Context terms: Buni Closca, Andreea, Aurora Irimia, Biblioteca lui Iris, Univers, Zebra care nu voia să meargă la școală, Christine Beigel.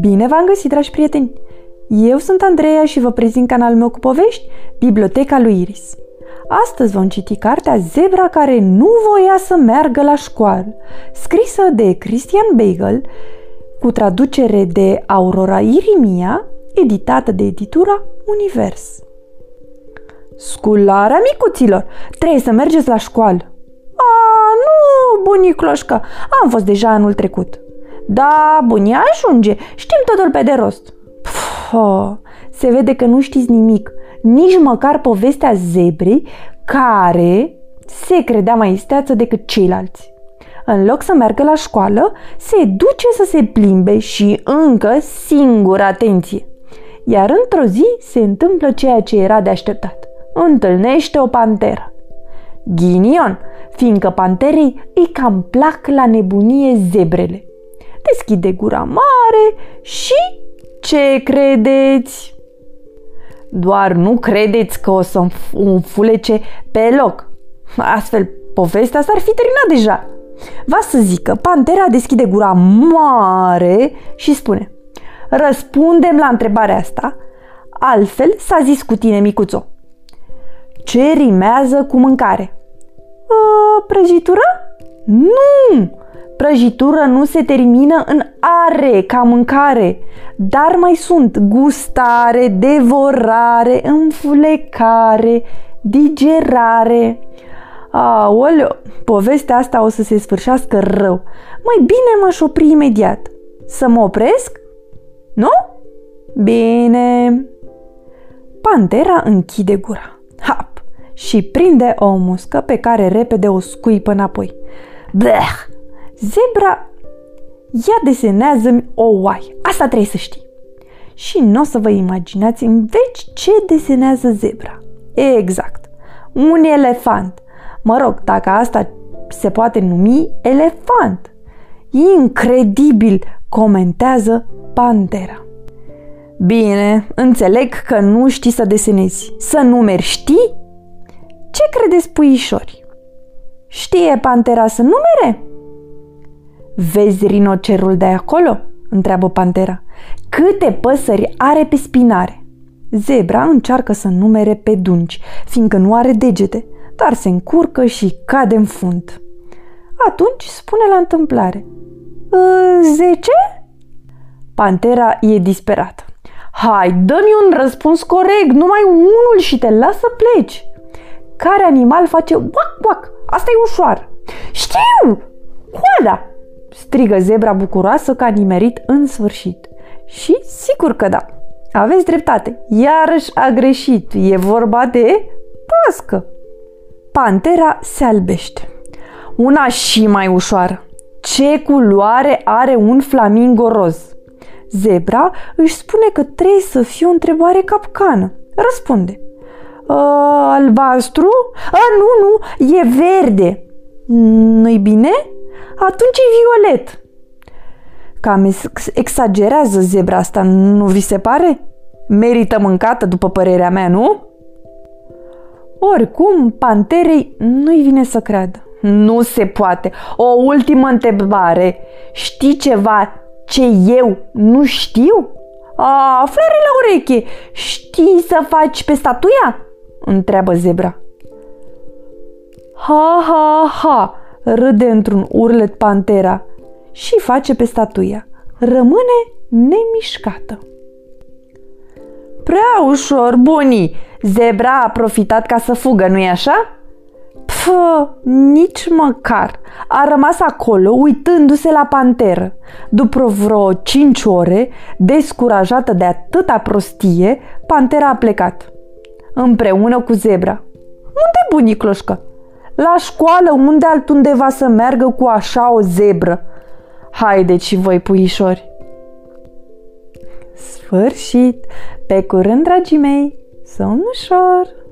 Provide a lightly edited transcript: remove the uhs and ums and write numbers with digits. Bine v-am găsit, dragi prieteni! Eu sunt Andreea și vă prezint canalul meu cu povești, Biblioteca lui Iris. Astăzi vom citi cartea Zebra care nu voia să meargă la școală, scrisă de Christine Beigel, cu traducere de Aurora Irimia, editată de editura Univers. Scularea micuților! Trebuie să mergeți la școală! A, nu, Buni Closca, am fost deja anul trecut. Da, Buni, ajunge, știm totul pe de rost. Se vede că nu știți nimic, nici măcar povestea zebrei care se credea mai isteață decât ceilalți. În loc să meargă la școală, se duce să se plimbe și încă singură, atenție. Iar într-o zi se întâmplă ceea ce era de așteptat. Întâlnește o panteră. Ghinion, fiindcă panterei îi cam plac la nebunie zebrele. Deschide gura mare și ce credeți? Doar nu credeți că o să înfulece pe loc. Astfel, povestea s-ar fi terminat deja. Va să zică, pantera deschide gura mare și spune: răspundem la întrebarea asta, altfel s-a zis cu tine, micuțo. Ce rimează cu mâncare? Prăjitură? Nu! Prăjitură nu se termină în are ca mâncare, dar mai sunt gustare, devorare, înfulecare, digerare. Aoleo, povestea asta o să se sfârșească rău. Mai bine m-aș opri imediat. Să mă opresc? Nu? Bine. Pantera închide gura. Hap! Și prinde o muscă pe care repede o scuipă înapoi. Bleh! Zebra, ea desenează-mi o oaie. Asta trebuie să știi. Și nu o să vă imaginați în veci ce desenează zebra. Exact. Un elefant. Mă rog, dacă asta se poate numi elefant. Incredibil, comentează pantera. Bine, înțeleg că nu știi să desenezi. Să numeri, știi? Ce credeți, puișori? Știe pantera să numere? Vezi rinocerul de acolo? Întreabă pantera. Câte păsări are pe spinare? Zebra încearcă să numere pe dungi, fiindcă nu are degete, dar se încurcă și cade în fund. Atunci spune la întâmplare: 10? Pantera e disperată. Hai, dă-mi un răspuns corect, numai unul și te las să pleci. Care animal face boac-boac? Asta e ușoară. Știu! Coada! Strigă zebra bucuroasă că a nimerit în sfârșit. Și sigur că da. Aveți dreptate. Iarăși a greșit. E vorba de pască. Pantera se albește. Una și mai ușoară. Ce culoare are un flamingo roz? Zebra își spune că trebuie să fie o întrebare capcană. Răspunde: albastru? Nu, e verde. Nu-i bine? Atunci e violet. Cam exagerează zebra asta, nu vi se pare? Merită mâncată, după părerea mea, nu? Oricum, panterei nu-i vine să creadă. Nu se poate. O ultimă întrebare. Știi ceva ce eu nu știu? A, floare la ureche. Știi să faci pe statuia? Întreabă zebra. Ha, ha, ha, râde într-un urlet pantera și face pe statuia. Rămâne nemișcată. Prea ușor, Buni! Zebra a profitat ca să fugă, nu-i așa? Nici măcar. A rămas acolo uitându-se la panteră. După vreo 5 ore, descurajată de atâta prostie, pantera a plecat. Împreună cu zebra. Unde, Buni Closca? La școală, unde altundeva să meargă cu așa o zebră? Haideți și voi, puișori! Sfârșit! Pe curând, dragii mei! Somn ușor!